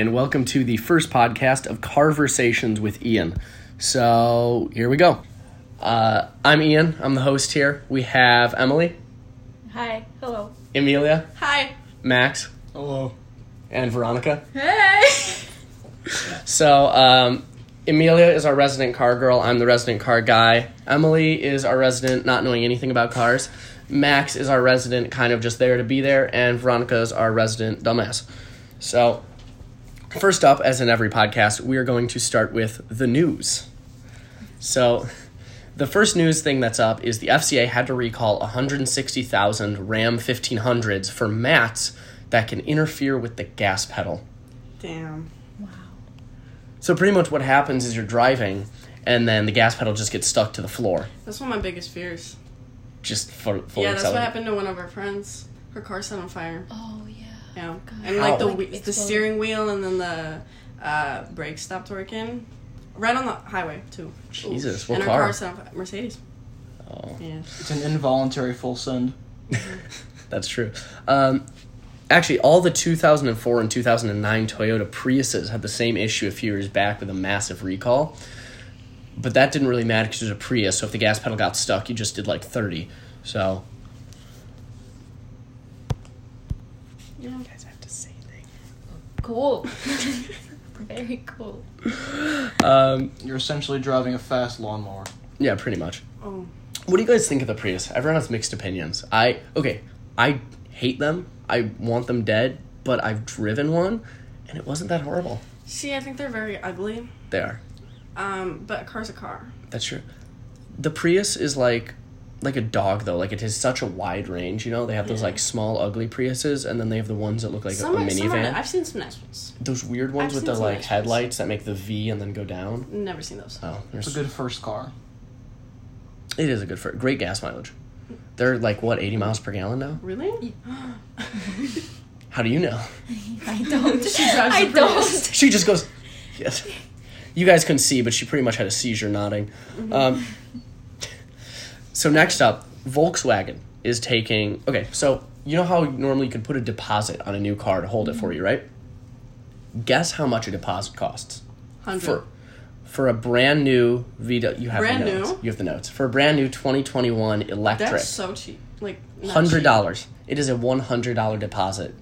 and welcome to the first podcast of Carversations with Ian. So, here we go. I'm Ian. I'm the host here. We have Emily. Hi. Hello. Amelia. Hi. Max. Hello. And Veronica. Hey! So, Amelia is our resident car girl. I'm the resident car guy. Emily is our resident not knowing anything about cars. Max is our resident kind of just there to be there. And Veronica is our resident dumbass. So, first up, as in every podcast, we are going to start with the news. So, the first news thing that's up is the FCA had to recall 160,000 Ram 1500s for mats that can interfere with the gas pedal. Damn. Wow. So pretty much what happens is you're driving, and then the gas pedal just gets stuck to the floor. That's one of my biggest fears. Just fully accelerating. Yeah, that's what happened to one of our friends. Her car set on fire. Oh, yeah. Yeah. God. And like the steering wheel and then the brakes stopped working. Right on the highway, too. Jesus, what car? And her car set on fire. Mercedes. Oh. Yeah. It's an involuntary full send. That's true. Actually, all the 2004 and 2009 Toyota Priuses had the same issue a few years back with a massive recall. But that didn't really matter because it was a Prius, so if the gas pedal got stuck, you just did like 30. So. You guys have to say things. Cool. Very cool. You're essentially driving a fast lawnmower. Yeah, pretty much. Oh. What do you guys think of the Prius? Everyone has mixed opinions. I hate them. I want them dead, but I've driven one, and it wasn't that horrible. See, I think they're very ugly. They are. But a car's a car. That's true. The Prius is like a dog, though. Like, it has such a wide range, you know? They have those, like, small, ugly Priuses, and then they have the ones that look like a minivan. I've seen some nice ones. Those weird ones with the, like, headlights that make the V and then go down. Never seen those. Oh. It's a good first car. It is a good first. Great gas mileage. They're, like, what, 80 miles per gallon now? Really? How do you know? I don't. She drives. She just goes, yes. You guys couldn't see, but she pretty much had a seizure nodding. Mm-hmm. So next up, Volkswagen is taking... Okay, so you know how normally you can put a deposit on a new car to hold it for you, right? Guess how much a deposit costs. 100. For a brand new VW, you have the notes. For a brand new 2021 electric. That's so cheap. Like $100. Cheap. It is a $100 deposit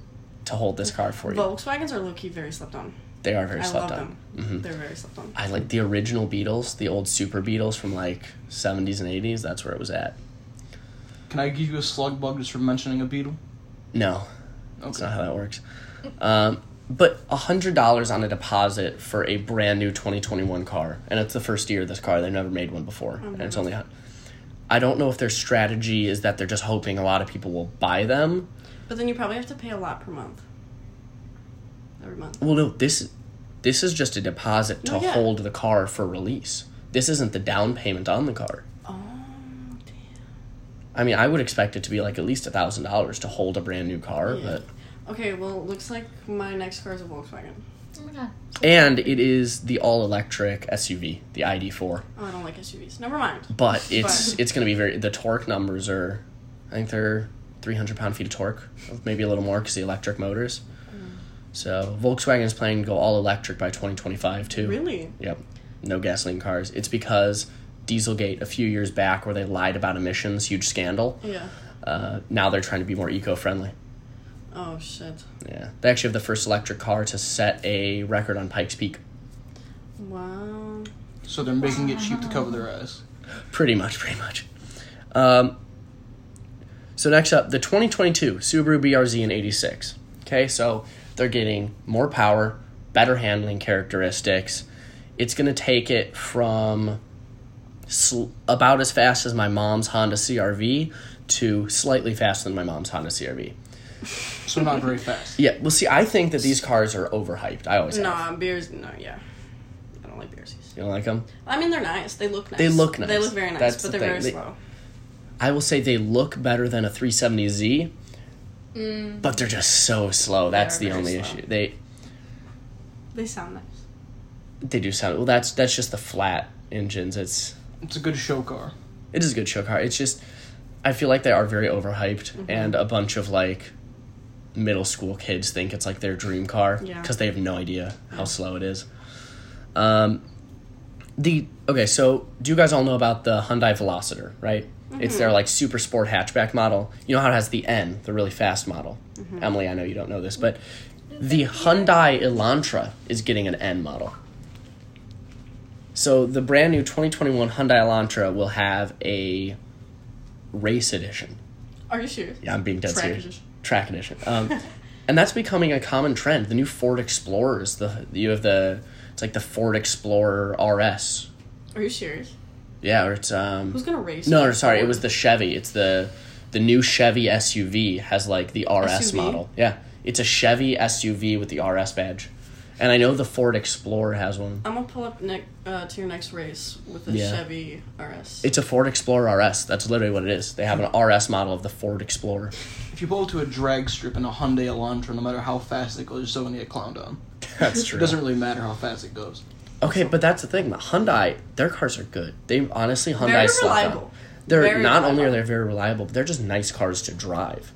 to hold this car for you. Volkswagens are low-key very slept on. They are very slept on. I love them. Mm-hmm. They're very slept on. I like the original Beetles, the old Super Beetles from like 70s and 80s. That's where it was at. Can I give you a slug bug just for mentioning a Beetle? No. Okay. That's not how that works. But $100 on a deposit for a brand new 2021 car. And it's the first year of this car. They've never made one before. Mm-hmm. And it's only... I don't know if their strategy is that they're just hoping a lot of people will buy them. But then you probably have to pay a lot per month. Every month. Well, no. This is just a deposit to hold the car for release. This isn't the down payment on the car. Oh, damn. I mean, I would expect it to be like at least $1,000 to hold a brand new car, but... Okay, well, it looks like my next car is a Volkswagen. Oh, my God. And it is the all-electric SUV, the ID4. Oh, I don't like SUVs. Never mind. But it's going to be very... The torque numbers are... I think they're 300 pound-feet of torque. Maybe a little more because the electric motors. So Volkswagen is planning to go all-electric by 2025, too. Really? Yep. No gasoline cars. It's because Dieselgate a few years back where they lied about emissions, huge scandal. Yeah. Now they're trying to be more eco-friendly. Oh, shit. Yeah. They actually have the first electric car to set a record on Pikes Peak. Wow. So they're making it cheap to cover their ass. Pretty much. So next up, the 2022 Subaru BRZ in 86. Okay, so they're getting more power, better handling characteristics. It's going to take it from about as fast as my mom's Honda CRV to slightly faster than my mom's Honda CRV. So not very fast. Yeah, well, see, I think that these cars are overhyped. I always I don't like BRZs. You don't like them? I mean, they're nice. They look nice. They look very nice, but they're very slow. I will say they look better than a 370Z, but they're just so slow. That's the only issue. They sound nice. They do sound... Well, that's just the flat engines. It's a good show car. It is a good show car. It's just... I feel like they are very overhyped, and a bunch of, like, middle school kids think it's like their dream car because they have no idea how slow it is. So do you guys all know about the Hyundai Veloster, right? Mm-hmm. It's their like super sport hatchback model. You know how it has the N, the really fast model. Mm-hmm. Emily, I know you don't know this, but the Hyundai Elantra is getting an N model. So the brand new 2021 Hyundai Elantra will have a race edition. Are you serious? Yeah, I'm being dead serious. Track edition. And that's becoming a common trend. The new Ford Explorers, it's like the Ford Explorer RS. Are you serious? Yeah, or it's who's gonna race? No, sorry, it was the Chevy. It's the new Chevy SUV has like the RS model. Yeah, it's a Chevy SUV with the RS badge. And I know the Ford Explorer has one. I'm going to pull up to your next race with a Chevy RS. It's a Ford Explorer RS. That's literally what it is. They have an RS model of the Ford Explorer. If you pull to a drag strip in a Hyundai Elantra, no matter how fast it goes, you're still going to get clowned on. That's true. It doesn't really matter how fast it goes. Okay, but that's the thing. Hyundai, their cars are good. They honestly, Hyundai is reliable. Not only are they very reliable, but they're just nice cars to drive.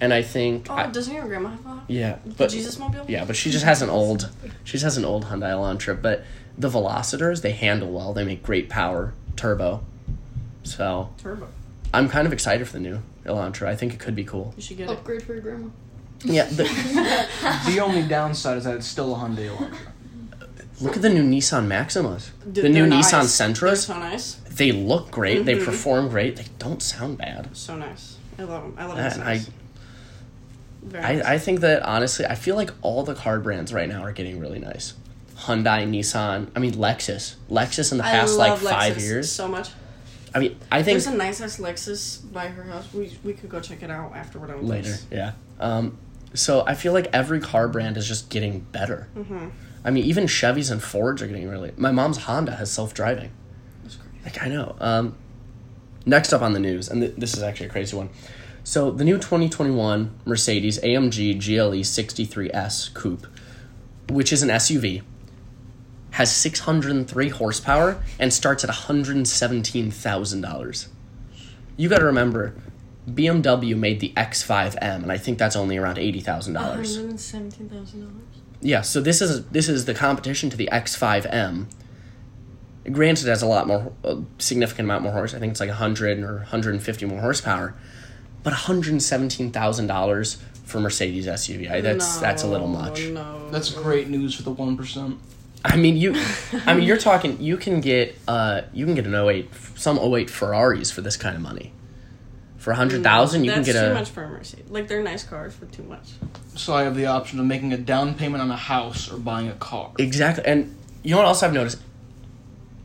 And I think... doesn't your grandma have one? Yeah. But, the Jesus Mobile? Yeah, but she just has an old Hyundai Elantra. But the Velocitors, they handle well. They make great power. Turbo. So... Turbo. I'm kind of excited for the new Elantra. I think it could be cool. You should get upgrade for your grandma. Yeah. The only downside is that it's still a Hyundai Elantra. Look at the new Nissan Maximas. The new Nissan Sentras. They're so nice. They look great. Mm-hmm. They perform great. They don't sound bad. So nice. I love them. I love Nissan. I think that, honestly, I feel like all the car brands right now are getting really nice. Hyundai, Nissan, I mean, Lexus. Lexus in the past, like, Lexus 5 years. So much. I mean, I think... There's a nice-ass Lexus by her house. We could go check it out after we're done with this. Later, yeah. So I feel like every car brand is just getting better. Mm-hmm. I mean, even Chevys and Fords are getting really... My mom's Honda has self-driving. That's crazy. Like, I know. Next up on the news, and this is actually a crazy one. So, the new 2021 Mercedes AMG GLE 63S Coupe, which is an SUV, has 603 horsepower and starts at $117,000. You got to remember, BMW made the X5M, and I think that's only around $80,000. $117,000? Yeah, so this is the competition to the X5M. Granted, it has a significant amount more horse. I think it's like 100 or 150 more horsepower. But $117,000 for Mercedes SUV. That's a little much. No. That's great news for the 1%. I mean, you're talking. You can get an 08, some 08 Ferraris for this kind of money. For $100,000, you can get a. That's too much for a Mercedes. Like they're nice cars for too much. So I have the option of making a down payment on a house or buying a car. Exactly, and you know what else I've noticed?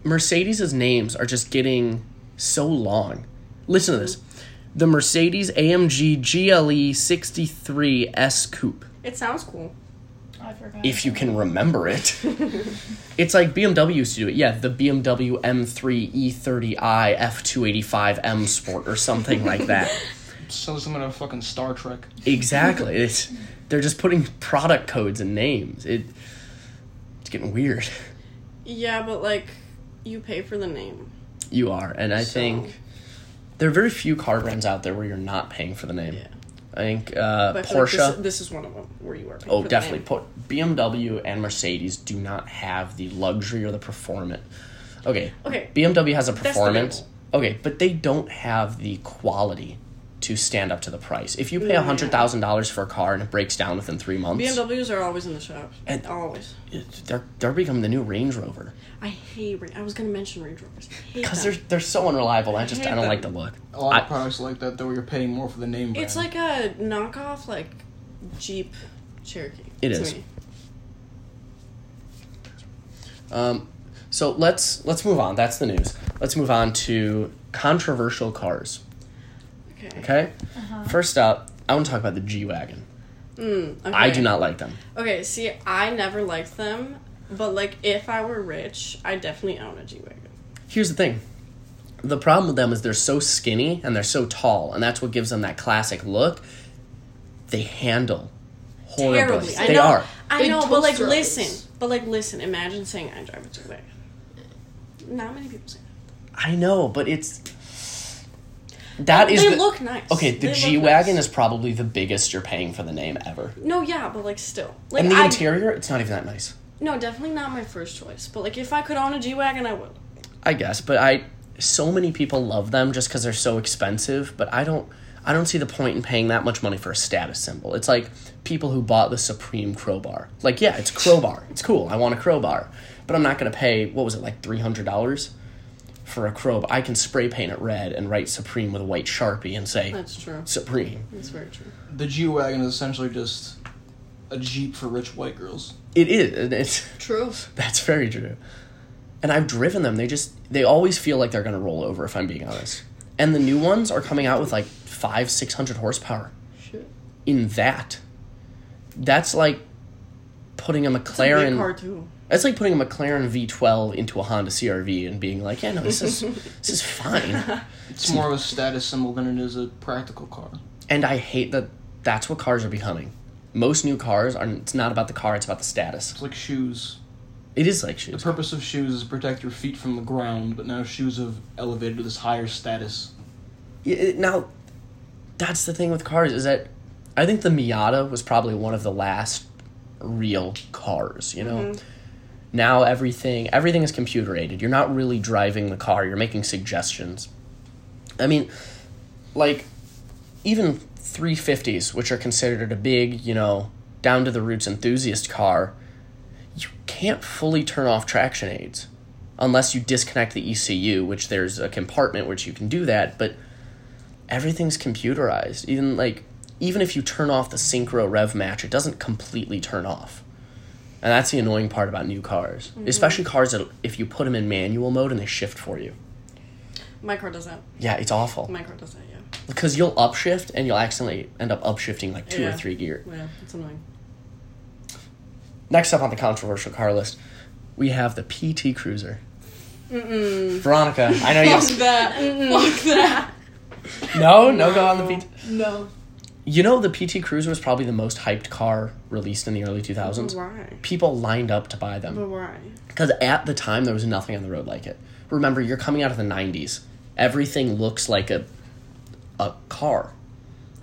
Mercedes' names are just getting so long. Listen to this. The Mercedes AMG GLE 63S Coupe. It sounds cool. I forgot. If you can remember it. It's like BMW used to do it. Yeah, the BMW M3 E30i F285M Sport or something like that. So similar to fucking Star Trek. Exactly. They're just putting product codes and names. It's getting weird. Yeah, but like, you pay for the name. You are, and I think... There are very few car brands out there where you're not paying for the name. Yeah. I think Porsche... Like this is one of them where you are paying for definitely. The name. BMW and Mercedes do not have the luxury or the performance. Okay. BMW has a performance. Okay, but they don't have the quality to stand up to the price. If you pay $100,000 for a car and it breaks down within 3 months... BMWs are always in the shop. Always. They're becoming the new Range Rover. I was going to mention Range Rovers. Because they're so unreliable. I don't like the look. A lot of products like that, though, you're paying more for the name brand. It's like a knockoff, like, Jeep Cherokee. It is. Me. So let's move on. That's the news. Let's move on to controversial cars. Okay? Uh-huh. First up, I want to talk about the G Wagon. Okay. I do not like them. Okay, see, I never liked them, but, like, if I were rich, I'd definitely own a G Wagon. Here's the thing. The problem with them is they're so skinny and they're so tall, and that's what gives them that classic look. They handle horribly. Terribly. Listen, imagine saying I drive a G Wagon. Not many people say that. I know, but it's... That is. They look nice. Okay, the G Wagon is probably the biggest you're paying for the name ever. No, yeah, but like still. Like, and the interior, it's not even that nice. No, definitely not my first choice. But like, if I could own a G Wagon, I would. I guess, but so many people love them just because they're so expensive. But I don't see the point in paying that much money for a status symbol. It's like people who bought the Supreme crowbar. Like, yeah, it's crowbar. It's cool. I want a crowbar. But I'm not going to pay, what was it, like $300 for a crowbar? I can spray paint it red and write Supreme with a white Sharpie and say, that's true. Supreme. That's very true. The G-Wagon is essentially just a Jeep for rich white girls. It is. It's true. That's very true. And I've driven them. They always feel like they're going to roll over, if I'm being honest. And the new ones are coming out with like 600 horsepower. Shit. In that. That's like putting a McLaren. It's a big car too. That's like putting a McLaren V12 into a Honda CRV and being like, yeah, no, this is fine. It's more of a status symbol than it is a practical car. And I hate that that's what cars are becoming. Most new cars are. It's not about the car, it's about the status. It's like shoes. It is like shoes. The purpose of shoes is to protect your feet from the ground, but now shoes have elevated to this higher status. Yeah, now, that's the thing with cars, is that I think the Miata was probably one of the last real cars, you know? Mm-hmm. Now everything is computer-aided. You're not really driving the car. You're making suggestions. I mean, like, even 350s, which are considered a big, you know, down-to-the-roots enthusiast car, you can't fully turn off traction aids unless you disconnect the ECU, which there's a compartment which you can do that, but everything's computerized. Even if you turn off the synchro rev match, it doesn't completely turn off. And that's the annoying part about new cars, mm-hmm. especially cars that if you put them in manual mode and they shift for you. My car doesn't. Yeah, it's awful. My car doesn't, yeah. Because you'll upshift and you'll accidentally end up upshifting like two or three gear. Yeah, it's annoying. Next up on the controversial car list, we have the PT Cruiser. Mm-mm. Veronica, I know you... Fuck that. Fuck that. No, go on the PT. No. You know, the PT Cruiser was probably the most hyped car released in the early 2000s. Why? People lined up to buy them. But why? Because at the time, there was nothing on the road like it. Remember, you're coming out of the 90s. Everything looks like a car.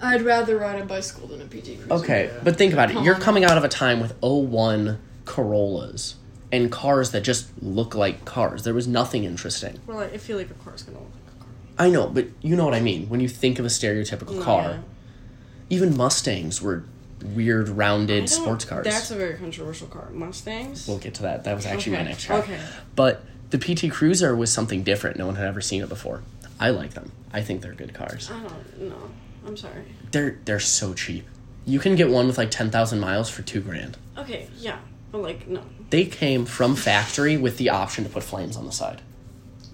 I'd rather ride a bicycle than a PT Cruiser. Okay, but think about it. You're coming out of a time with 01 Corollas and cars that just look like cars. There was nothing interesting. Well, I feel like a car's going to look like a car. I know, but you know what I mean. When you think of a stereotypical car, even Mustangs were weird, rounded sports cars. That's a very controversial car. Mustangs? We'll get to that. That was actually my next car. Okay. But the PT Cruiser was something different. No one had ever seen it before. I like them. I think they're good cars. I don't know. I'm sorry. They're so cheap. You can get one with like 10,000 miles for $2,000. Okay, yeah. But like, no. They came from factory with the option to put flames on the side.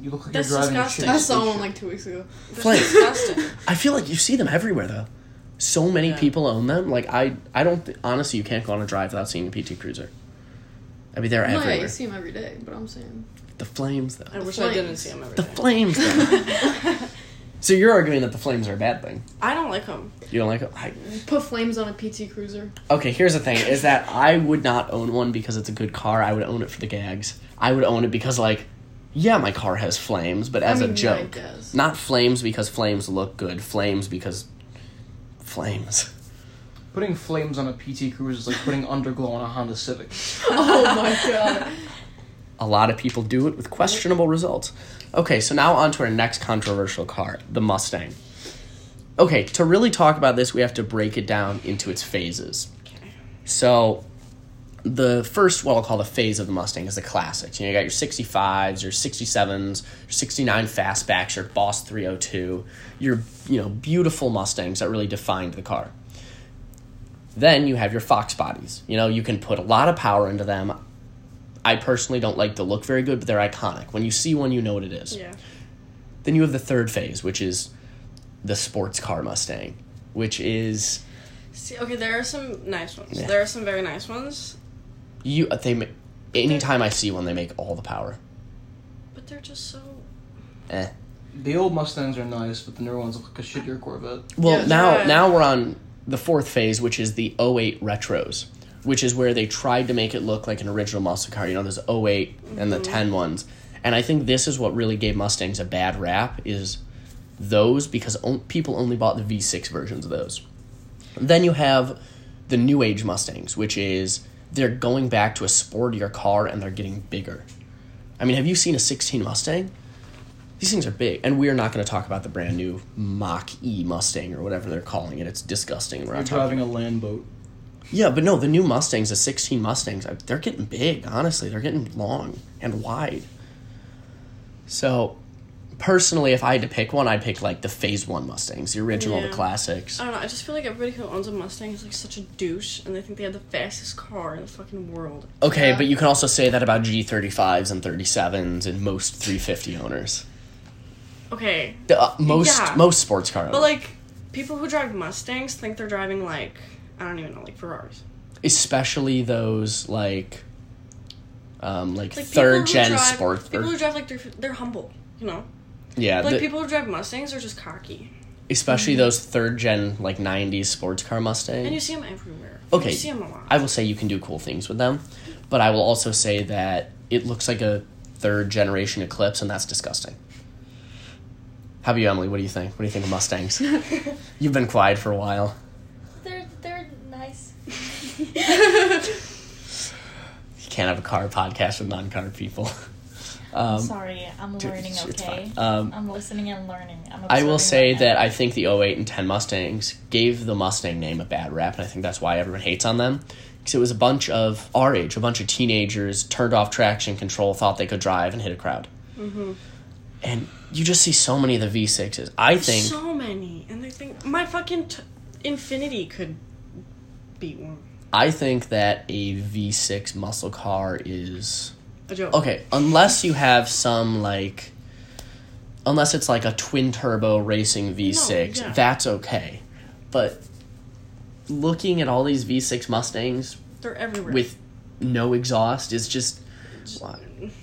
You look like you're driving a shit. I saw one like 2 weeks ago. Flames. That's disgusting. I feel like you see them everywhere though. So many people own them. Like, I don't... honestly, you can't go on a drive without seeing a PT Cruiser. I mean, they're everywhere. I see them every day, but I'm saying... The flames though. I wish I didn't see them every day. The flames though. So you're arguing that the flames are a bad thing. I don't like them. You don't like them? Put flames on a PT Cruiser. Okay, here's the thing, is that I would not own one because it's a good car. I would own it for the gags. I would own it because, like, yeah, my car has flames, but as a joke. Not flames because flames look good. Flames because... flames. Putting flames on a PT Cruiser is like putting underglow on a Honda Civic. Oh my god. A lot of people do it with questionable results. Okay, so now on to our next controversial car, the Mustang. Okay, to really talk about this, we have to break it down into its phases. Okay. So, the first, what I'll call the phase of the Mustang, is the classics. You know, you got your 65s, your 67s, your 69 fastbacks, your Boss 302, your, you know, beautiful Mustangs that really defined the car. Then you have your Fox bodies. You know, you can put a lot of power into them. I personally don't like the look very good, but they're iconic. When you see one, you know what it is. Yeah. Then you have the third phase, which is the sports car Mustang, which is... See, okay, there are some nice ones. Yeah. There are some very nice ones. Anytime I see one, they make all the power. But they're just so... The old Mustangs are nice, but the newer ones look like a shittier Corvette. Well, yeah, now we're on the fourth phase, which is the 08 Retros. Which is where they tried to make it look like an original muscle car. You know, there's 08 and the 10 ones. And I think this is what really gave Mustangs a bad rap, is those because people only bought the V6 versions of those. Then you have the new age Mustangs, which is they're going back to a sportier car and they're getting bigger. I mean, have you seen a 16 Mustang? These things are big, and we're not going to talk about the brand new Mach-E Mustang or whatever they're calling it. It's disgusting. We're not talking about. A land boat. Yeah, but no, the new Mustangs, the 16 Mustangs, they're getting big, honestly. They're getting long and wide. So, personally, if I had to pick one, I'd pick, like, the Phase 1 Mustangs, the original, the classics. I don't know, I just feel like everybody who owns a Mustang is, like, such a douche, and they think they have the fastest car in the fucking world. Okay, yeah. But you can also say that about G35s and 37s and most 350 owners. Okay. Most sports car owners. But, like, people who drive Mustangs think they're driving, like, I don't even know, like, Ferraris. Especially those, like third-gen sports. People who drive, like, they're humble, you know? Yeah. But, like, people who drive Mustangs are just cocky. Especially those third-gen, like, 90s sports car Mustangs. And you see them everywhere. Okay. You see them a lot. I will say you can do cool things with them, but I will also say that it looks like a third-generation Eclipse, and that's disgusting. How about you, Emily? What do you think? What do you think of Mustangs? You've been quiet for a while. They're nice. You can't have a car podcast with non-car people. I'm sorry, I'm learning, okay? It's fine. I'm listening and learning. I will say that I think the 2008 and 2010 Mustangs gave the Mustang name a bad rap, and I think that's why everyone hates on them. Because it was a bunch of our age, a bunch of teenagers, turned off traction control, thought they could drive, and hit a crowd. Mm-hmm. And you just see so many of the V6s. So many. And they think my fucking Infiniti could beat one. I think that a V6 muscle car is a joke. Okay, unless you have some, like, unless it's like a twin turbo racing V6, no, yeah. That's okay. But looking at all these V6 Mustangs, they're everywhere with no exhaust is just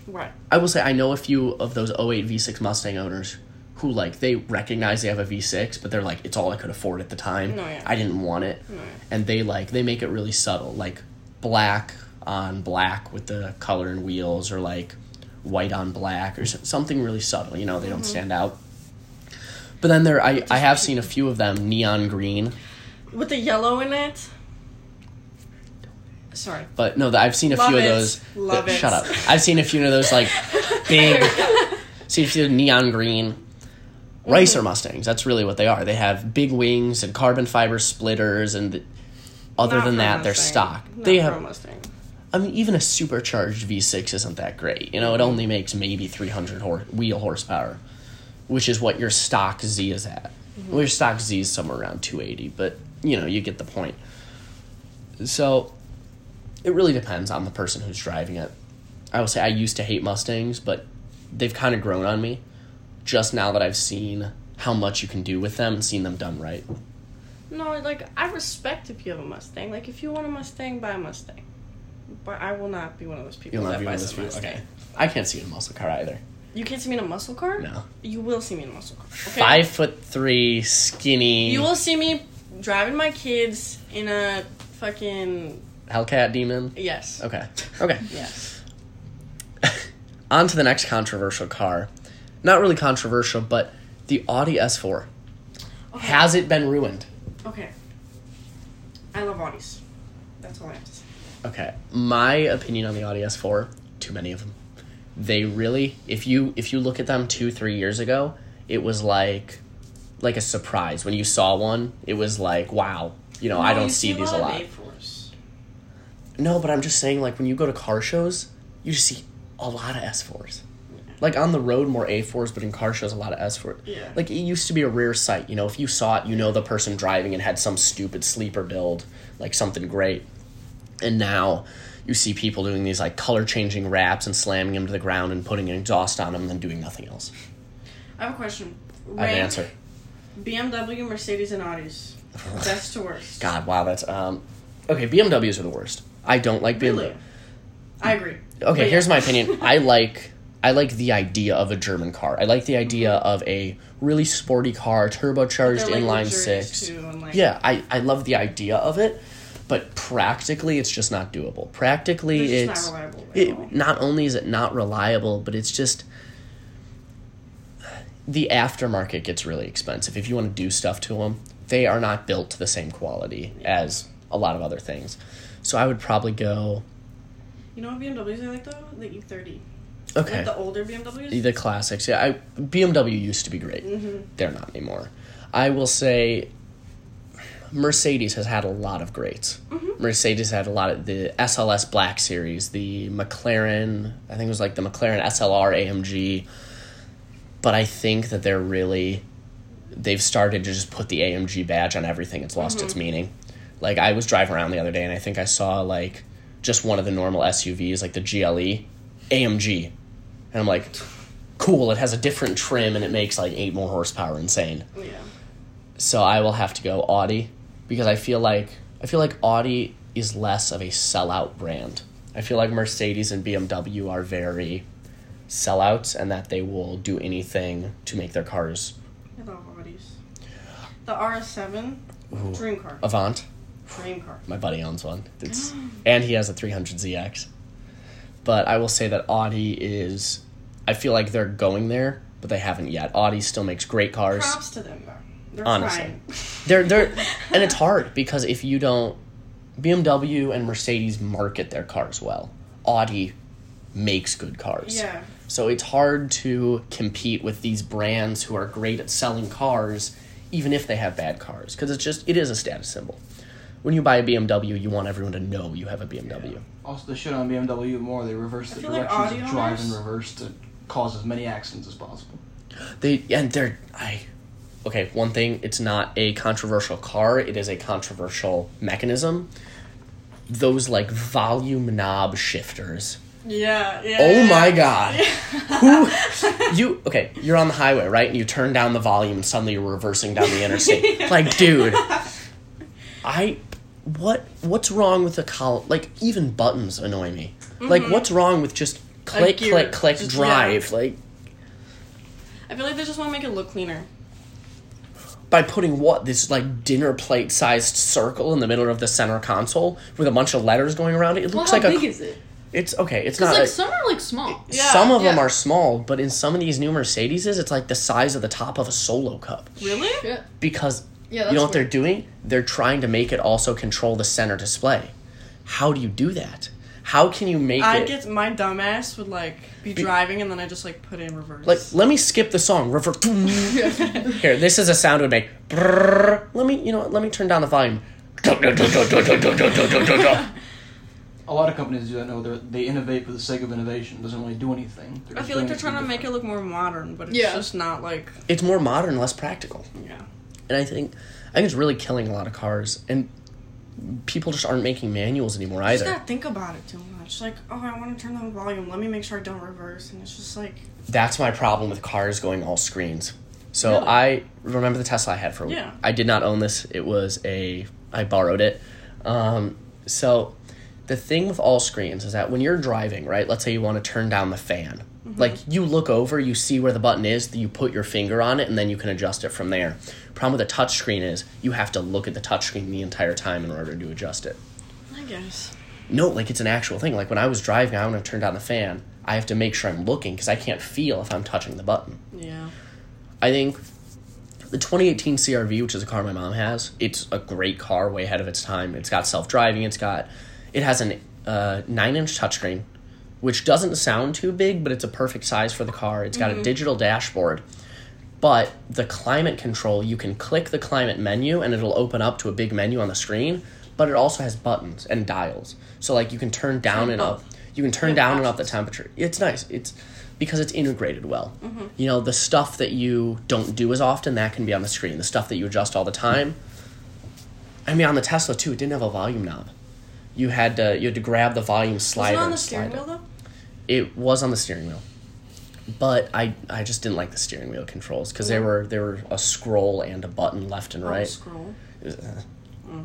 right. I will say I know a few of those 2008 V6 Mustang owners who, like, they recognize they have a V6, but they're like, it's all I could afford at the time. No, yeah. I didn't want it. No, yeah. And they, like, they make it really subtle, like black on black with the color and wheels, or like white on black, or something really subtle, you know, they don't stand out. But then there, I have seen a few of them neon green. With the yellow in it? Sorry. But no, I've seen a few of those. Love it. Shut up. I've seen a few of those, like, big, see a few neon green racer Mustangs. That's really what they are. They have big wings and carbon fiber splitters, and other than that, they're stock. They have. Mustang. I mean, even a supercharged V6 isn't that great. You know, it only makes maybe 300 wheel horsepower, which is what your stock Z is at. Mm-hmm. Well, your stock Z is somewhere around 280, but you know, you get the point. So it really depends on the person who's driving it. I will say I used to hate Mustangs, but they've kind of grown on me just now that I've seen how much you can do with them and seen them done right. No, like, I respect if you have a Mustang. Like, if you want a Mustang, buy a Mustang. But I will not be one of those people that buys a Mustang. Okay. I can't see you in a muscle car either. You can't see me in a muscle car? No. You will see me in a muscle car. Okay? 5'3", skinny. You will see me driving my kids in a fucking Hellcat Demon? Yes. Okay. Yes. On to the next controversial car. Not really controversial, but the Audi S4. Okay. Has it been ruined? Okay. I love Audis. That's all I have to say. Okay. My opinion on the Audi S4, too many of them. They really, if you look at them 2-3 years ago, it was like a surprise. When you saw one, it was like, wow. You know, no, I don't see these a lot. No, but I'm just saying, like, when you go to car shows, you just see a lot of S4s. Yeah. Like, on the road, more A4s, but in car shows, a lot of S4s. Yeah. Like, it used to be a rare sight, you know? If you saw it, you know the person driving and had some stupid sleeper build, like something great. And now you see people doing these, like, color-changing wraps and slamming them to the ground and putting an exhaust on them and then doing nothing else. I have a question. I have an answer. BMW, Mercedes, and Audis. Best to worst. God, wow, that's... Okay, BMWs are the worst. I don't like BMW. Really? I agree. Okay, yeah. Here's my opinion. I like the idea of a German car. I like the idea of a really sporty car, turbocharged, like, inline six. Too, like, yeah, I love the idea of it, but practically it's just not doable. Practically it's not reliable. Not only is it not reliable, but it's just the aftermarket gets really expensive. If you want to do stuff to them, they are not built to the same quality as a lot of other things. So I would probably go... You know what BMWs I like, though? The E30. Okay. Like the older BMWs? The classics, yeah. BMW used to be great. Mm-hmm. They're not anymore. I will say Mercedes has had a lot of greats. Mm-hmm. Mercedes had a lot of the SLS Black Series, the McLaren, I think it was like the McLaren SLR AMG. But I think that they're really... They've started to just put the AMG badge on everything. It's lost its meaning. Like, I was driving around the other day, and I think I saw, like, just one of the normal SUVs, like the GLE, AMG. And I'm like, cool, it has a different trim, and it makes, like, 8 more horsepower. Insane. Yeah. So I will have to go Audi, because I feel like Audi is less of a sellout brand. I feel like Mercedes and BMW are very sellouts, and that they will do anything to make their cars... I love Audis. The RS7, ooh, dream car. Avant. Dream car. My buddy owns one. It's, and he has a 300ZX. But I will say that Audi is... I feel like they're going there, but they haven't yet. Audi still makes great cars. Props to them, though. They're honestly. They're and it's hard, because if you don't... BMW and Mercedes market their cars well. Audi makes good cars. Yeah. So it's hard to compete with these brands who are great at selling cars, even if they have bad cars, because it is a status symbol. When you buy a BMW, you want everyone to know you have a BMW. Yeah. Also, they should own BMW more. They reverse the directions of drive in reverse to cause as many accidents as possible. Okay, one thing, it's not a controversial car. It is a controversial mechanism. Those, like, volume knob shifters. Yeah. Oh, my God. Yeah. You're on the highway, right? And you turn down the volume, and suddenly you're reversing down the interstate. Yeah. Like, dude, what's wrong with the column? Like, even buttons annoy me. Mm-hmm. Like, what's wrong with just click, gear, click, click, just, drive? Yeah. Like, I feel like they just want to make it look cleaner. By putting this, like, dinner plate-sized circle in the middle of the center console with a bunch of letters going around it? It looks like a... How big is it? It's okay. It's not like some are like small. Some of them are small, but in some of these new Mercedeses, it's like the size of the top of a solo cup. Really? Yeah. Because you know what they're doing? They're trying to make it also control the center display. How do you do that? How can you make it? I get my dumbass would like be driving and then I just like put it in reverse. Like, let me skip the song. Reverse. Here, this is a sound it would make. Let me turn down the volume. A lot of companies do that now. They innovate for the sake of innovation. It doesn't really do anything. I feel like they're trying to make it look more modern, but it's just not like... It's more modern, less practical. Yeah. And I think it's really killing a lot of cars. And people just aren't making manuals anymore either. You just gotta think about it too much. Like, oh, I want to turn down the volume. Let me make sure I don't reverse. And it's just like... That's my problem with cars going all screens. So really? I remember the Tesla I had for a week. Yeah. I did not own this. It was I borrowed it. The thing with all screens is that when you're driving, right, let's say you want to turn down the fan. Mm-hmm. Like, you look over, you see where the button is, you put your finger on it, and then you can adjust it from there. Problem with a touchscreen is you have to look at the touchscreen the entire time in order to adjust it. I guess. No, like, it's an actual thing. Like, when I was driving, I want to turn down the fan. I have to make sure I'm looking because I can't feel if I'm touching the button. Yeah. I think the 2018 CRV, which is a car my mom has, it's a great car, way ahead of its time. It's got self-driving. It has a 9-inch touchscreen, which doesn't sound too big, but it's a perfect size for the car. It's got a digital dashboard. But the climate control, you can click the climate menu, and it'll open up to a big menu on the screen. But it also has buttons and dials. So, like, you can turn down and up. You can turn down and up the temperature. It's nice. It's because it's integrated well. Mm-hmm. You know, the stuff that you don't do as often, that can be on the screen. The stuff that you adjust all the time. I mean, on the Tesla, too, it didn't have a volume knob. You had to grab the volume slider. Was it on the steering wheel, though? It was on the steering wheel. But I just didn't like the steering wheel controls because they were a scroll and a button left and right. Scroll?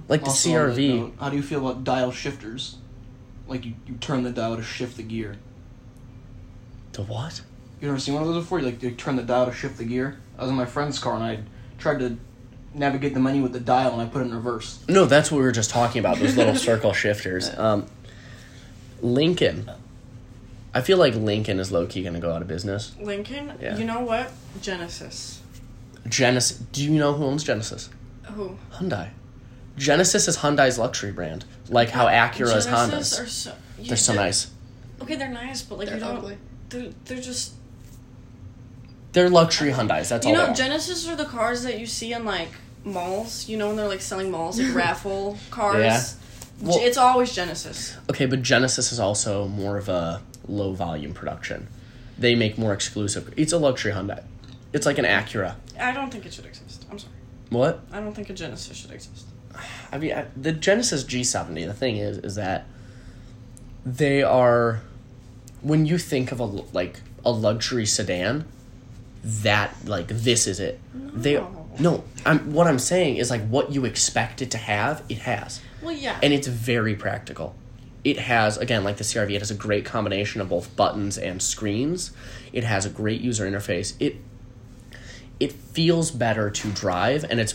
Like also, the CRV. How do you feel about dial shifters? Like, you turn the dial to shift the gear. To what? You ever seen one of those before? You turn the dial to shift the gear? I was in my friend's car, and I tried to navigate the menu with the dial, and I put it in reverse. No, that's what we were just talking about, those little circle shifters. Lincoln I feel like Lincoln is low-key going to go out of business. Lincoln? Yeah. You know what? Genesis. Do you know who owns Genesis? Who? Hyundai. Genesis is Hyundai's luxury brand. Like how Acura is Honda's. Genesis are so... They're so nice. Okay, they're nice, but like they're ugly. They're just... They're luxury Hyundais. That's all. You know, Genesis are the cars that you see in like malls. You know, when they're like selling malls, like raffle cars. Yeah. Well, it's always Genesis. Okay, but Genesis is also more of a low volume production. They make more exclusive. It's a luxury Hyundai. It's like an Acura. I don't think it should exist. I'm sorry. What? I don't think a Genesis should exist. I mean, the Genesis G70. The thing is that they are. When you think of a luxury sedan. That like this is it. What I'm saying is like what you expect it to have, it has. Well, yeah. And it's very practical. It has, again, like the CRV, it has a great combination of both buttons and screens. It has a great user interface. It feels better to drive, and it's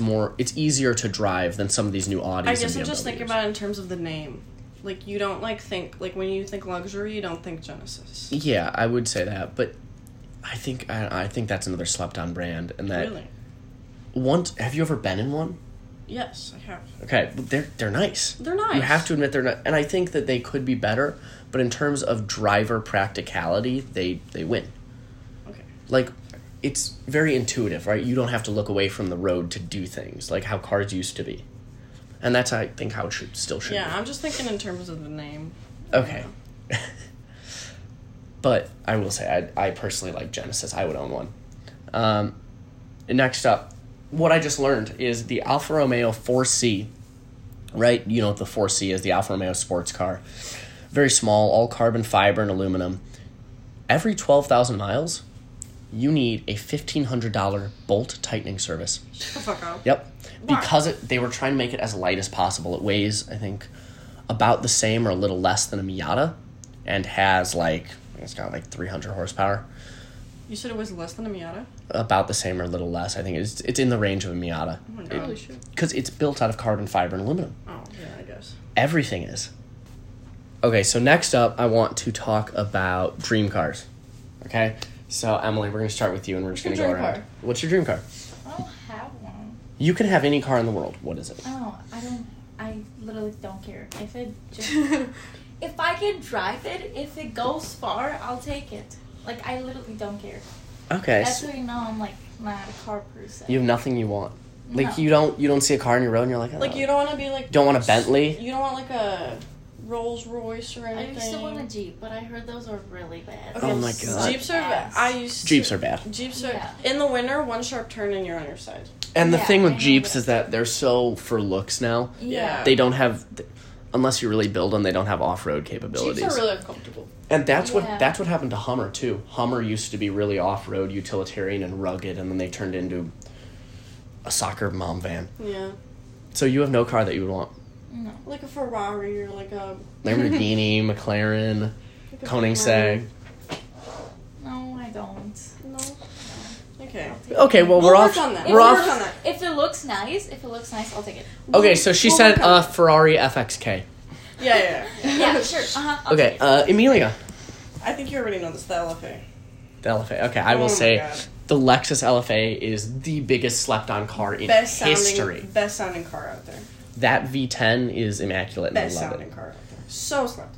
easier to drive than some of these new Audis. I guess I'm just thinking about it in terms of the name. Like you don't think when you think luxury, you don't think Genesis. Yeah, I would say that, but. I think that's another slept-on brand, and that. Really? Have you ever been in one? Yes, I have. Okay, they're nice. They're nice. You have to admit they're nice, and I think that they could be better. But in terms of driver practicality, they win. Okay. Like, it's very intuitive, right? You don't have to look away from the road to do things like how cars used to be, and that's I think how it should. Yeah, be. I'm just thinking in terms of the name. Okay. Yeah. But I will say, I personally like Genesis. I would own one. Next up, what I just learned is the Alfa Romeo 4C, right? You know what the 4C is, the Alfa Romeo sports car. Very small, all carbon fiber and aluminum. Every 12,000 miles, you need a $1,500 bolt tightening service. Shut the fuck up. Yep. Why? Because they were trying to make it as light as possible. It weighs, I think, about the same or a little less than a Miata and has like... It's got like 300 horsepower. You said it was less than a Miata? About the same or a little less. I think it's in the range of a Miata. Oh my God. Holy shit. Because it's built out of carbon fiber and aluminum. Oh, yeah, I guess. Everything is. Okay, so next up, I want to talk about dream cars. Okay? So, Emily, we're going to start with you, and we're just going to go around. Car? What's your dream car? I don't have one. You can have any car in the world. What is it? Oh, I literally don't care. If it just... If I can drive it, if it goes far, I'll take it. Like, I literally don't care. Okay. That's so, what you know, I'm like, not a car person. You have nothing you want. Like, no. you don't see a car on your road and you're like, oh. Like, you don't want to be like... Don't want a Bentley? You don't want like a Rolls Royce or anything? I used to want a Jeep, but I heard those are really bad. Okay. Oh my God. Jeeps are bad. Jeeps are bad. Jeeps are... Yeah. In the winter, one sharp turn and you're on your side. And the thing with Jeeps is that they're so for looks now. Yeah. They don't have... Unless you really build them, they don't have off-road capabilities. Jeeps are really uncomfortable. And that's what happened to Hummer, too. Hummer used to be really off-road, utilitarian, and rugged, and then they turned into a soccer mom van. Yeah. So you have no car that you would want? No. Like a Ferrari or like a... Lamborghini, McLaren, like Koenigsegg. No, I don't. No? Okay. Okay, well, we're off on that. If it looks nice, I'll take it. Okay, so she said Ferrari FXK. Yeah. Yeah, sure. Uh-huh. Okay, Emilia. I think you already know this, the LFA. The LFA. Okay, I will say the Lexus LFA is the biggest slept-on car in history. Best sounding car out there. That V10 is immaculate. Best sounding car out there. So slept-on.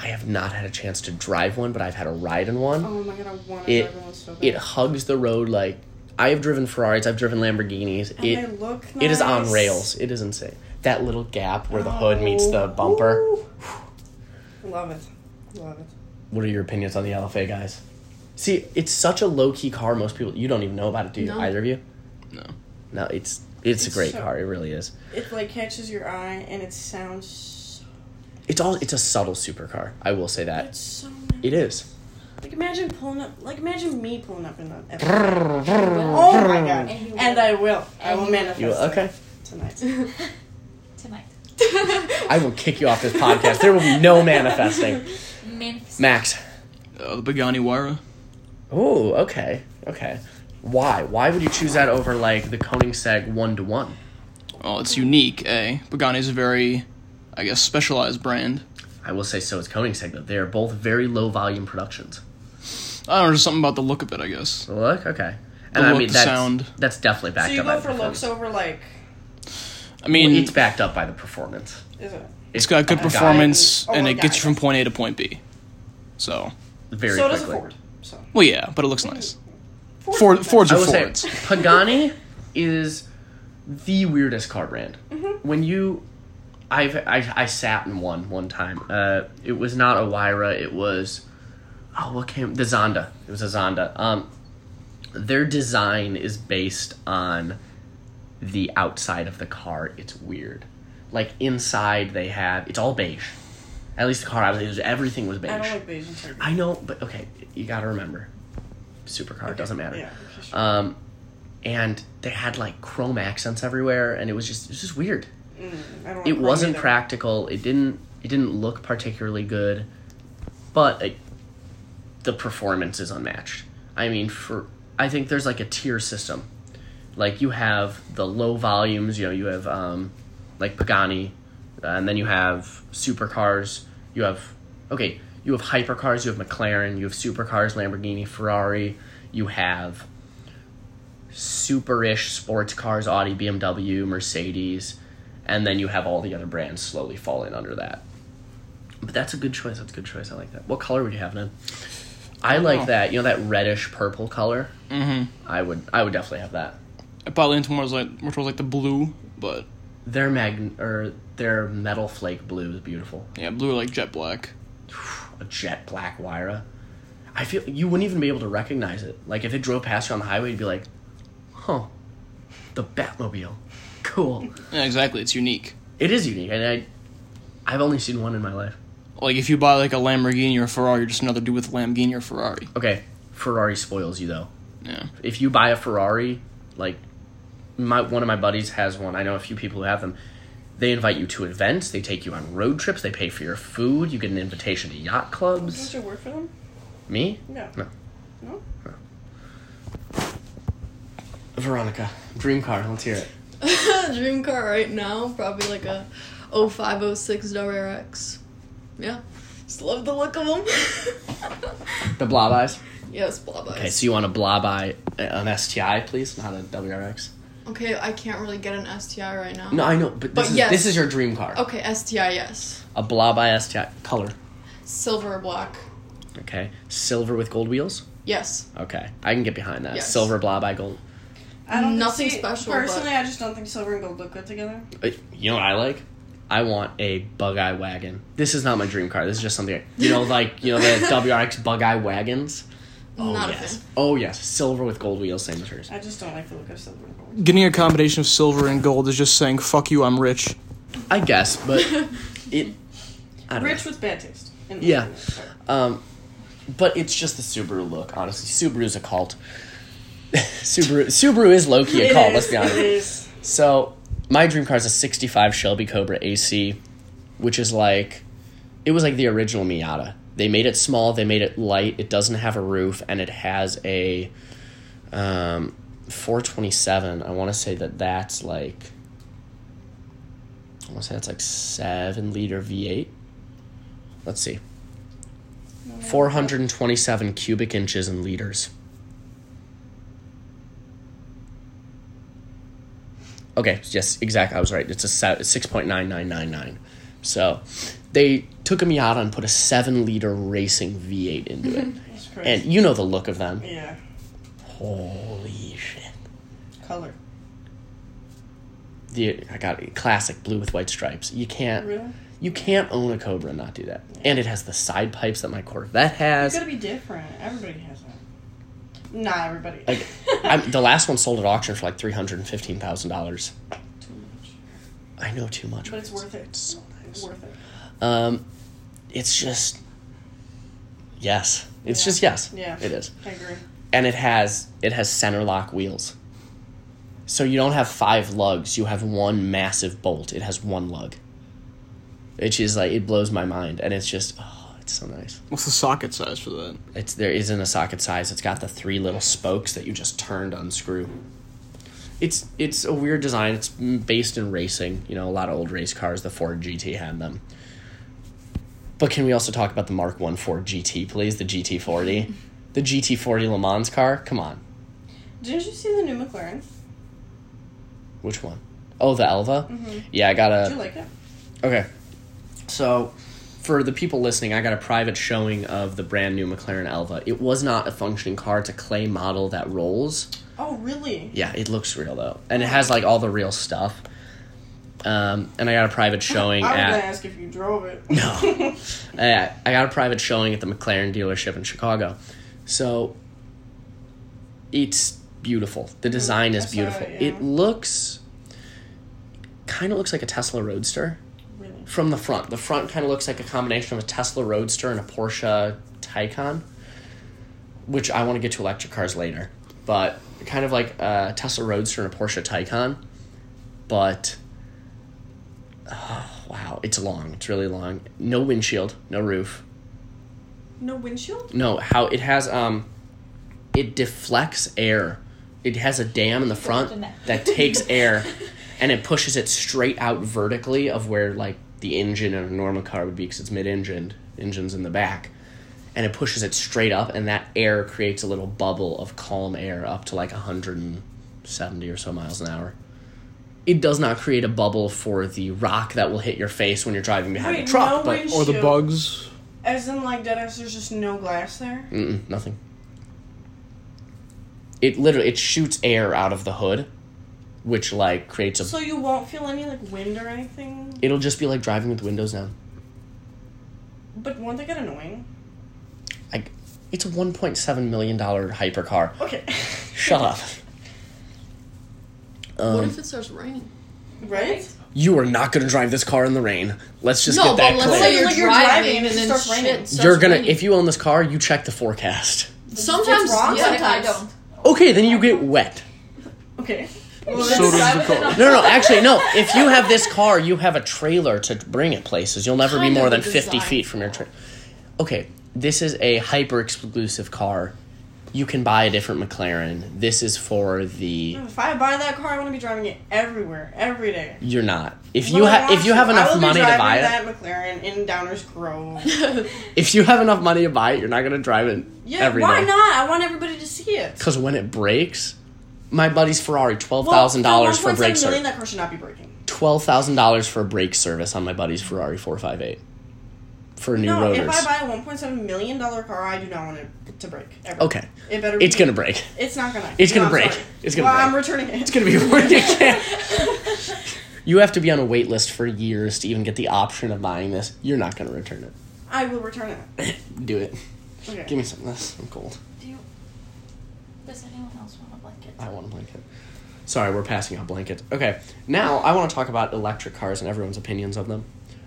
I have not had a chance to drive one, but I've had a ride in one. Oh my God, I want to drive one so bad. It hugs the road like... I have driven Ferraris, I've driven Lamborghinis. And they look nice. It is on rails. It is insane. That little gap where the hood meets the bumper. Love it. What are your opinions on the LFA, guys? See, it's such a low-key car, most people... You don't even know about it, do you? No. Either of you? No, it's a great car. It really is. It, like, catches your eye, and it sounds so... It's a subtle supercar. I will say that. It's so nice. It is. Like imagine me pulling up in that. Oh my God! And I will. I will manifest. You will. Okay. Tonight. I will kick you off this podcast. There will be no manifesting. Max. The Pagani Huayra. Oh, okay. Why? Why would you choose that over like the Koenigsegg 1-to-1? Oh, it's unique, eh? Pagani is a very, I guess, specialized brand. I will say so is Koenigsegg, though. They are both very low volume productions. I don't know, just something about the look of it, I guess. The look? Okay. And the look, I mean, the sound. That's definitely backed up by the performance. So you go for looks over, like... I mean... Well, it's backed up by the performance. Is it? It's got good performance, and it gets you from point A to point B. So... Very quickly. So does Ford. So. Well, yeah, but it looks nice. Fords are Fords. Say, Pagani is the weirdest car brand. Mm-hmm. When you... I sat in one time. It was not a Huayra. It was... Oh, what came... The Zonda. It was a Zonda. Their design is based on the outside of the car. It's weird. Like, inside they have... It's all beige. At least the car I was... everything was beige. I don't like beige interior. I know, but okay. You gotta remember. Supercar. Okay. It doesn't matter. Yeah, sure. And they had, like, chrome accents everywhere, and it was just weird. It wasn't practical. It didn't look particularly good, but the performance is unmatched. I mean, I think there's like a tier system. Like you have the low volumes, you have like Pagani, and then you have supercars. You have hypercars. You have McLaren. You have supercars, Lamborghini, Ferrari. You have super-ish sports cars, Audi, BMW, Mercedes. And then you have all the other brands slowly fall in under that. But that's a good choice. I like that. What color would you have, Ned? I like that. You know, that reddish purple color? Mm-hmm. I would definitely have that. I probably into more towards like the blue, but... Their metal flake blue is beautiful. Yeah, blue like jet black. A jet black Huayra. I feel... You wouldn't even be able to recognize it. Like, if it drove past you on the highway, you'd be like, huh, the Batmobile. Cool. Yeah, exactly. It's unique. It is unique, and I've only seen one in my life. Like, if you buy, like, a Lamborghini or a Ferrari, you're just another dude with a Lamborghini or Ferrari. Okay. Ferrari spoils you, though. Yeah. If you buy a Ferrari, like, one of my buddies has one. I know a few people who have them. They invite you to events. They take you on road trips. They pay for your food. You get an invitation to yacht clubs. Does your work for them? Me? No. Veronica, dream car. Let's hear it. Dream car right now, probably like a 0506 WRX. Yeah, just love the look of them. The blob eyes? Yes, blob eyes. Okay, so you want a blob eye, an STI, please, not a WRX? Okay, I can't really get an STI right now. No, I know, this is your dream car. Okay, STI, yes. A blob eye STI. Color? Silver or black. Okay, silver with gold wheels? Yes. Okay, I can get behind that. Yes. Silver, blob eye, gold. I don't Nothing think, special. Personally, I just don't think silver and gold look good together. You know what I like? I want a bug-eye wagon. This is not my dream car. This is just something... the WRX bug-eye wagons? Oh, not yes. A fan. Oh, yes. Silver with gold wheels, same as hers. I just don't like the look of silver and gold. Getting a combination of silver and gold is just saying, fuck you, I'm rich. I guess, but... I don't know. With bad taste. Yeah. But it's just the Subaru look, honestly. Subaru's a cult. Subaru is low-key a cult, let's be honest. It is. So, my dream car is a 65 Shelby Cobra AC, which is like... It was like the original Miata. They made it small, they made it light, it doesn't have a roof, and it has a 427. I want to say that's like... I want to say that's like 7-liter V8. Let's see. 427 cubic inches in liters. Okay, yes, exactly, I was right. It's a 6.9999. So they took a Miata and put a 7-liter racing V8 into it. That's crazy. And you know the look of them. Yeah. Holy shit. Color. I got it. Classic blue with white stripes. You can't... Really? You can't own a Cobra and not do that. Yeah. And it has the side pipes that my Corvette has. It's got to be different. Everybody has that. Not everybody. Like, the last one sold at auction for like $315,000. Too much. I know, too much. But it's worth it. It's so nice. Worth it. It's just... Yes. It's just yes. Yeah. It is. I agree. And it has center lock wheels. So you don't have 5 lugs. You have one massive bolt. It has one lug. Which is like... It blows my mind. And it's just... So nice. What's the socket size for that? There isn't a socket size. It's got the 3 little spokes that you just turn to unscrew. It's a weird design. It's based in racing. You know, a lot of old race cars, the Ford GT had them. But can we also talk about the Mark I Ford GT, please? The GT40? The GT40 Le Mans car? Come on. Didn't you see the new McLaren? Which one? Oh, the Elva? Mm-hmm. Yeah, I got a... Did you like it? Okay. So, for the people listening, I got a private showing of the brand new McLaren Elva. It was not a functioning car. It's a clay model that rolls. Oh, really? Yeah, it looks real, though. And it has, like, all the real stuff. And I got a private showing I was going to ask if you drove it. No. I got a private showing at the McLaren dealership in Chicago. So, it's beautiful. The design is beautiful. It looks... kind of looks like a Tesla Roadster. Really? From the front. The front kind of looks like a combination of a Tesla Roadster and a Porsche Taycan, which I want to get to electric cars later. But kind of like a Tesla Roadster and a Porsche Taycan. But, oh, wow, it's long. It's really long. No windshield, no roof. No windshield? No, how it has, it deflects air. It has a dam in the front that takes air. And it pushes it straight out vertically of where, like, the engine in a normal car would be because it's mid-engined. Engine's in the back. And it pushes it straight up, and that air creates a little bubble of calm air up to, like, 170 or so miles an hour. It does not create a bubble for the rock that will hit your face when you're driving behind the truck. No windshield. Or the bugs. As in, like, deadass, there's just no glass there? Mm-mm, nothing. It shoots air out of the hood. Which, like, creates a... So you won't feel any, like, wind or anything? It'll just be like driving with windows down. But won't they get annoying? It's a $1.7 million hypercar. Okay. Shut up. What if it starts raining? Right? You are not going to drive this car in the rain. Let's just get that clear. No, but let's say you're driving and then starts raining. If you own this car, you check the forecast. Sometimes, sometimes I don't. Okay, then you get wet. Okay. Well, so does the car. No, actually, no. If you have this car, you have a trailer to bring it places. You'll never be more than 50 feet from your trailer. Okay, this is a hyper-exclusive car. You can buy a different McLaren. This is for the... If I buy that car, I want to be driving it everywhere, every day. You're not. If you have enough money to buy it... I will be driving that McLaren in Downers Grove. If you have enough money to buy it, you're not going to drive it every day. Yeah, why not? I want everybody to see it. Because when it breaks... My buddy's Ferrari, $12,000 for brake service. That car should not be braking. $12,000 for a brake service on my buddy's Ferrari 458 for new rotors. If I buy a $1.7 million car, I do not want it to break. Ever. Okay. It better. It's going to break. It's not going to. It's going to break. Sorry. It's going to break. I'm returning it. It's going to be working again. You have to be on a wait list for years to even get the option of buying this. You're not going to return it. I will return it. Do it. Okay. Give me some of this. I'm cold. Does anyone else want? I want a blanket. Sorry, we're passing out blankets. Okay, now I want to talk about electric cars and everyone's opinions of them.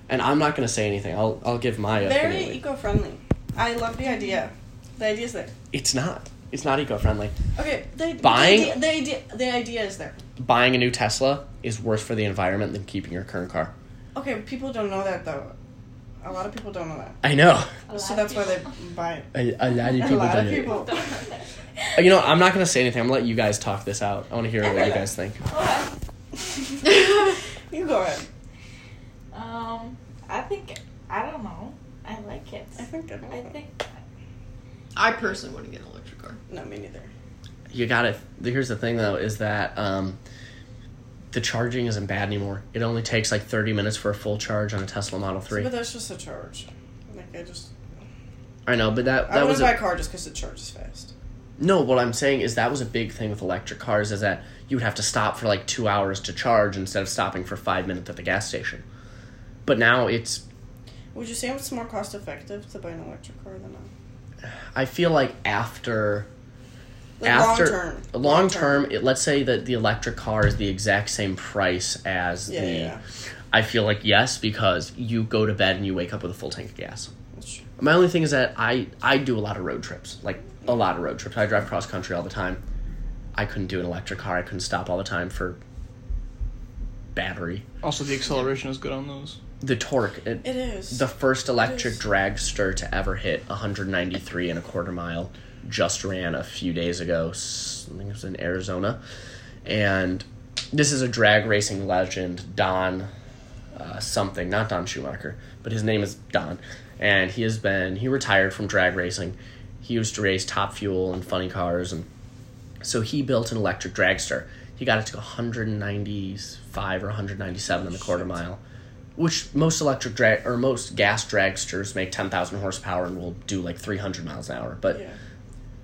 And I'm not going to say anything. I'll give my opinion. Very eco-friendly. I love the idea. The idea is there. It's not. It's not eco-friendly. Okay, the idea is there. Buying a new Tesla is worse for the environment than keeping your current car. Okay, people don't know that, though. A lot of people don't know that. I know. So that's why they buy it. A lot of people don't know that. You know, I'm not going to say anything. I'm going to let you guys talk this out. I want to hear what you guys think. Okay. You go ahead. I don't know. I like it. I personally want to get an electric car. No, me neither. You got it. Here's the thing, though, is that the charging isn't bad anymore. It only takes, like, 30 minutes for a full charge on a Tesla Model 3. But that's just a charge. Like, I know, but that was... I wouldn't buy a car just because it charges fast. No, what I'm saying is that was a big thing with electric cars is that you would have to stop for like 2 hours to charge instead of stopping for 5 minutes at the gas station. But now it's... Would you say it's more cost effective to buy an electric car than not? I feel like after... Like long-term. Long-term, let's say that the electric car is the exact same price as I feel like yes, because you go to bed and you wake up with a full tank of gas. That's true. My only thing is that I do a lot of road trips, like... A lot of road trips. I drive cross country all the time. I couldn't do an electric car. I couldn't stop all the time for battery. Also, the acceleration is good on those. The torque. It is. The first electric dragster to ever hit 193.25 miles just ran a few days ago. I think it was in Arizona. And this is a drag racing legend, Don Schumacher. But his name is Don. and he retired from drag racing. He used to race Top Fuel and funny cars, and so he built an electric dragster. He got it to 195 or 197 in the quarter mile, which most most gas dragsters make 10,000 horsepower and will do like 300 miles an hour. But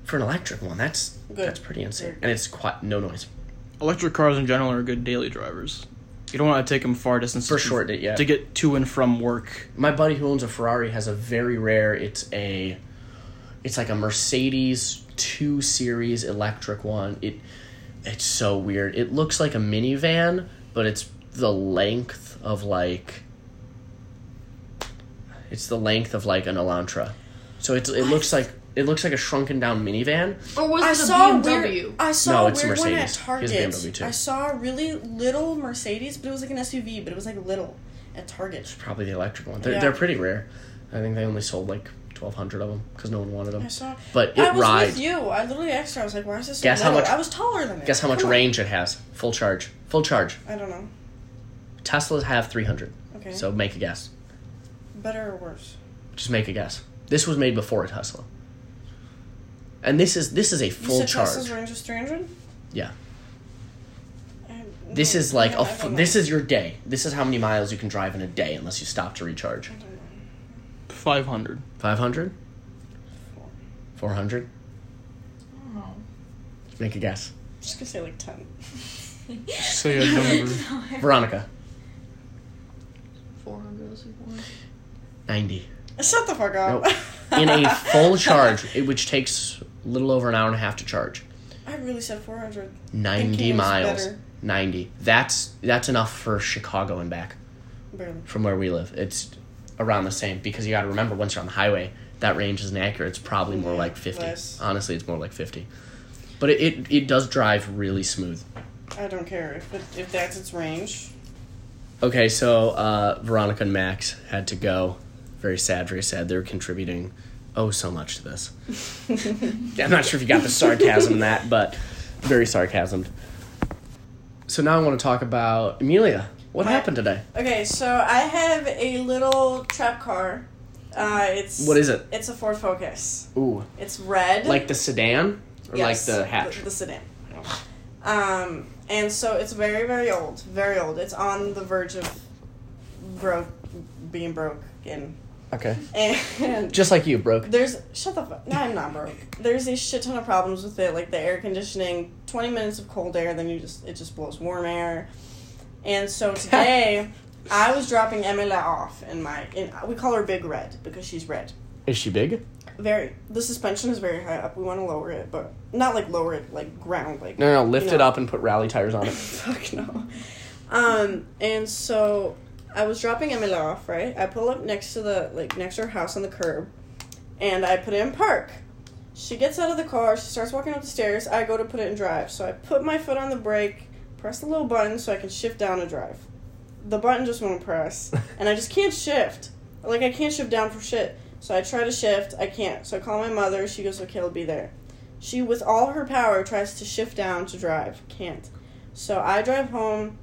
for an electric one, that's pretty insane, and it's quite no noise. Electric cars in general are good daily drivers. You don't want to take them far distances to get to and from work. My buddy who owns a Ferrari has a very rare. It's like a Mercedes 2 Series electric one. It's so weird. It looks like a minivan, but it's the length of like an Elantra. So it looks like a shrunken down minivan. Or was it a BMW? It's a Mercedes. One at Target. He has a BMW too. I saw a really little Mercedes, but it was like an SUV, but it was like little at Target. It's probably the electric one. They're pretty rare. I think they only sold like 1,200 of them because no one wanted them. I saw. But I was with you. I literally asked her. I was like, why is this so little? I was taller than it. Guess how much range it has. Full charge. I don't know. Teslas have 300. Okay. So make a guess. Better or worse? Just make a guess. This was made before a Tesla. And this is a full charge. Tesla's range is 300? Yeah. This is your day. This is how many miles you can drive in a day unless you stop to recharge. I don't know. 500. 500? 400? I don't know. Make a guess. I'm just gonna say like 10. Say a number. Veronica. 400. 90. Shut the fuck up. Nope. In a full charge, which takes a little over an hour and a half to charge. I really said 400. 90 miles. Better. 90. That's enough for Chicago and back. Barely. From where we live. It's around the same, because you got to remember, once you're on the highway, that range isn't accurate. It's probably more like 50. Less. Honestly, it's more like 50. But it does drive really smooth. I don't care if that's its range. Okay, so Veronica and Max had to go. Very sad, very sad. They're contributing so much to this. I'm not sure if you got the sarcasm in that, but very sarcasmed. So now I want to talk about Amelia. What happened today? Okay, so I have a little trap car. What is it? It's a Ford Focus. Ooh. It's red. Like the sedan? Or yes, like the hatch? The sedan. And so it's very, very old. Very old. It's on the verge of being broke. Okay. And just like you, broke. Shut the fuck. No, I'm not broke. There's a shit ton of problems with it, like the air conditioning, 20 minutes of cold air, then it just blows warm air. And so today, I was dropping Emila off in we call her Big Red because she's red. Is she big? Very. The suspension is very high up. We want to lower it, but not like lower it, like ground. Like no, lift it up and put rally tires on it. Fuck no. And so I was dropping Emila off, right? I pull up next to her house on the curb, and I put it in park. She gets out of the car. She starts walking up the stairs. I go to put it in drive. So I put my foot on the brake, press the little button so I can shift down to drive. The button just won't press, and I just can't shift. Like, I can't shift down for shit. So I try to shift. I can't. So I call my mother. She goes, okay, I'll be there. She, with all her power, tries to shift down to drive. Can't. So I drive home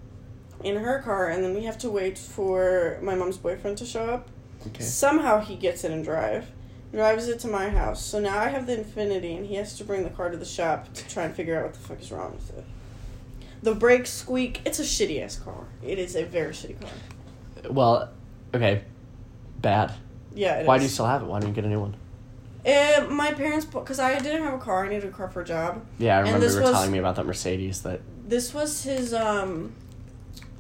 in her car, and then we have to wait for my mom's boyfriend to show up. Okay. Somehow he gets it and drives it to my house. So now I have the Infiniti, and he has to bring the car to the shop to try and figure out what the fuck is wrong with it. The brakes squeak. It's a shitty-ass car. It is a very shitty car. Well, okay. Bad. Yeah, it Why is. Do you still have it? Why don't you get a new one? My parents... Because I didn't have a car. I needed a car for a job. Yeah, I remember you were telling me about that Mercedes. This was his...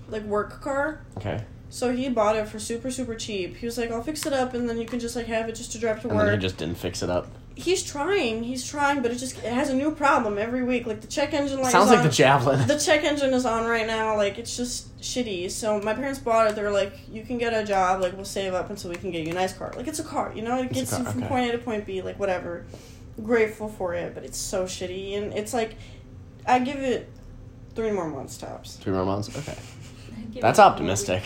work car. Okay. So he bought it for super, super cheap. He was like, I'll fix it up, and then you can just, have it just to drive to work. And then he just didn't fix it up. He's trying, but it has a new problem every week. Like, the check engine light sounds is on. Sounds like the Javelin. The check engine is on right now. Like, it's just shitty. So my parents bought it. They were like, you can get a job. Like, we'll save up until we can get you a nice car. Like, it's a car, you know? It gets you from point A to point B, like, whatever. I'm grateful for it, but it's so shitty. And it's like, I give it 3 more months tops. 3 more months? Okay. That's optimistic.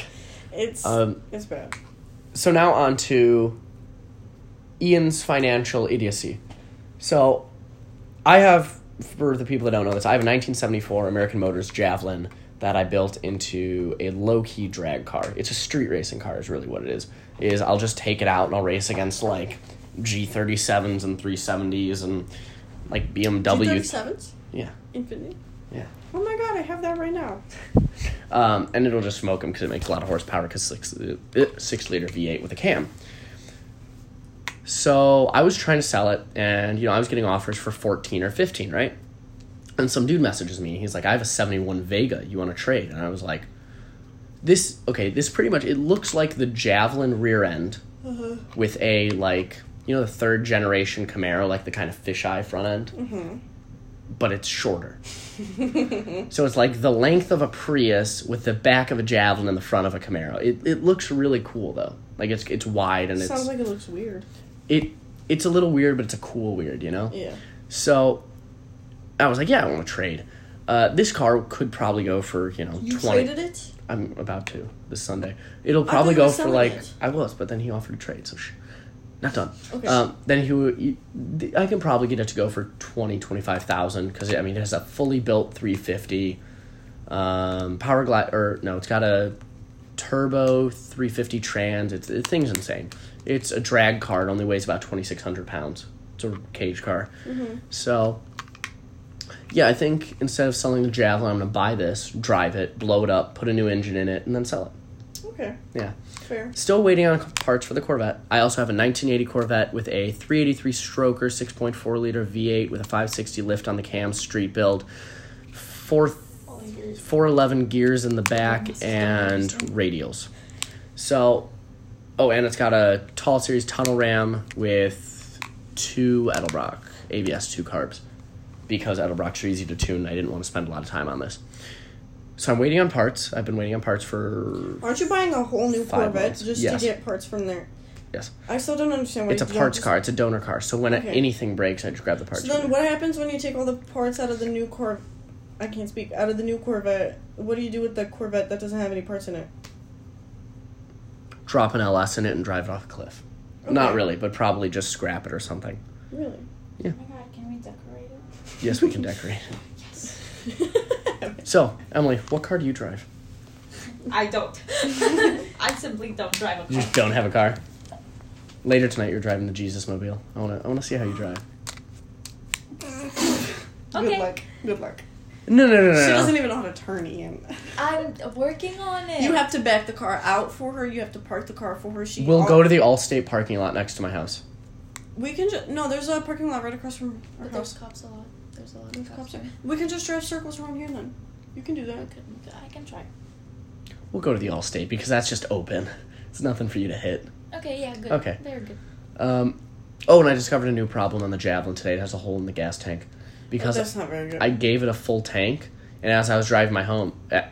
It's bad. So now on to Ian's financial idiocy. So I have for the people that don't know this, I have a 1974 American Motors Javelin that I built into a low-key drag car. It's a street racing car is really what it is I'll just take it out and I'll race against, like, G37s and 370s and, like, BMW. G37s? Yeah. Infiniti? Yeah. Oh, my God, I have that right now. And it'll just smoke them because it makes a lot of horsepower because it's a 6-liter V8 with a cam. So I was trying to sell it, and, you know, I was getting offers for 14 or 15, right? And some dude messages me. He's like, I have a 71 Vega. You want to trade? And I was like, this pretty much, it looks like the Javelin rear end with a, like, you know, the third generation Camaro, like the kind of fisheye front end. Mm-hmm. But it's shorter. So it's like the length of a Prius with the back of a Javelin and the front of a Camaro. It looks really cool, though. Like, it's wide and sounds like it looks weird. It's a little weird, but it's a cool weird, you know? Yeah. So I was like, yeah, I want to trade. This car could probably go for, you know, $20. You traded it? I'm about to this Sunday. It'll probably go for, like... It. I was, but then he offered to trade, so... Not done. Okay. Then I can probably get it to go for $25,000 because it has a fully built 350 power glide, or no, it's got a turbo 350 trans. The thing's insane. It's a drag car. It only weighs about 2,600 pounds. It's a cage car. Mm-hmm. So yeah, I think instead of selling the Javelin, I'm gonna buy this, drive it, blow it up, put a new engine in it, and then sell it. Okay. Yeah. Fair. Still waiting on a couple parts for the Corvette. I also have a 1980 Corvette with a 383 stroker, 6.4 liter V8 with a 560 lift on the cam, street build, 411 gears in the back, and radials. So, and it's got a tall series tunnel ram with 2 Edelbrock ABS 2 carbs because Edelbrocks are easy to tune. I didn't want to spend a lot of time on this. So I'm waiting on parts. I've been waiting on parts for... Aren't you buying a whole new Corvette just to get parts from there? Yes. I still don't understand why it's a parts car. It's a donor car. So when anything breaks, I just grab the parts. So then what happens when you take all the parts out of the new Corvette? I can't speak. Out of the new Corvette, what do you do with the Corvette that doesn't have any parts in it? Drop an LS in it and drive it off a cliff. Okay. Not really, but probably just scrap it or something. Really? Yeah. Oh my God, can we decorate it? Yes, we can decorate it. So, Emily, what car do you drive? I don't. I simply don't drive a car. You just don't have a car? Later tonight, you're driving the Jesus Mobile. I wanna see how you drive. Okay. Good luck. No. She doesn't even know how to turn in. I'm working on it. You have to back the car out for her. You have to park the car for her. We'll go to the Allstate parking lot next to my house. We can just... No, there's a parking lot right across from our house. There's cops a lot. There's a lot of cops. We can just drive circles around here then. You can do that. I can try. We'll go to the Allstate because that's just open. It's nothing for you to hit. Okay, yeah, good. Okay. Very good. And I discovered a new problem on the Javelin today. It has a hole in the gas tank. Because that's not very good. I gave it a full tank, and as I was driving home, my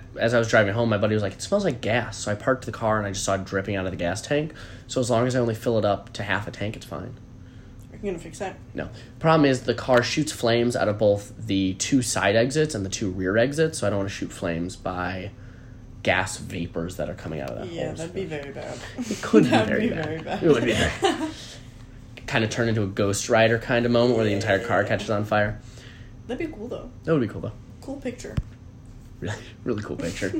buddy was like, it smells like gas. So I parked the car, and I just saw it dripping out of the gas tank. So as long as I only fill it up to half a tank, it's fine. Are you going to fix that? No. Problem is the car shoots flames out of both the 2 side exits and the 2 rear exits, so I don't want to shoot flames by gas vapors that are coming out of that hole. Yeah, that'd be very bad. It could be very bad. It would be very bad. Kind of turn into a Ghost Rider kind of moment where the entire car catches on fire. That'd be cool, though. That would be cool, though. Cool picture. Really, really cool picture.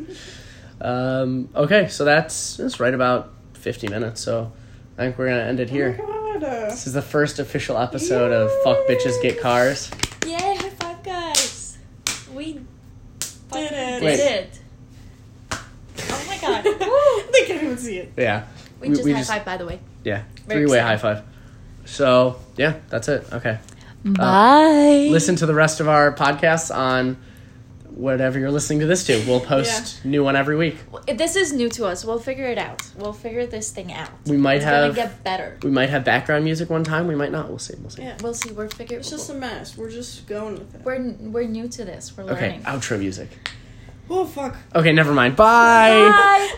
Okay, so that's right about 50 minutes, so I think we're going to end it here. Oh my God. This is the first official episode of Fuck Bitches Get Cars. Yay, high five, guys. We fucking did it. Oh my God. They can't even see it. Yeah. We high five, by the way. Yeah. Very 3-way high five. So, yeah, that's it. Okay. Bye. Listen to the rest of our podcasts on whatever you're listening to this to. We'll post new one every week. This is new to us. We'll figure it out. We'll figure this thing out. It's gonna get better. We might have background music one time. We might not. We'll see. Yeah. We'll see. We're figuring. It's just a mess. We're just going with it. We're new to this. We're learning. Okay. Outro music. Oh fuck. Okay. Never mind. Bye. Bye.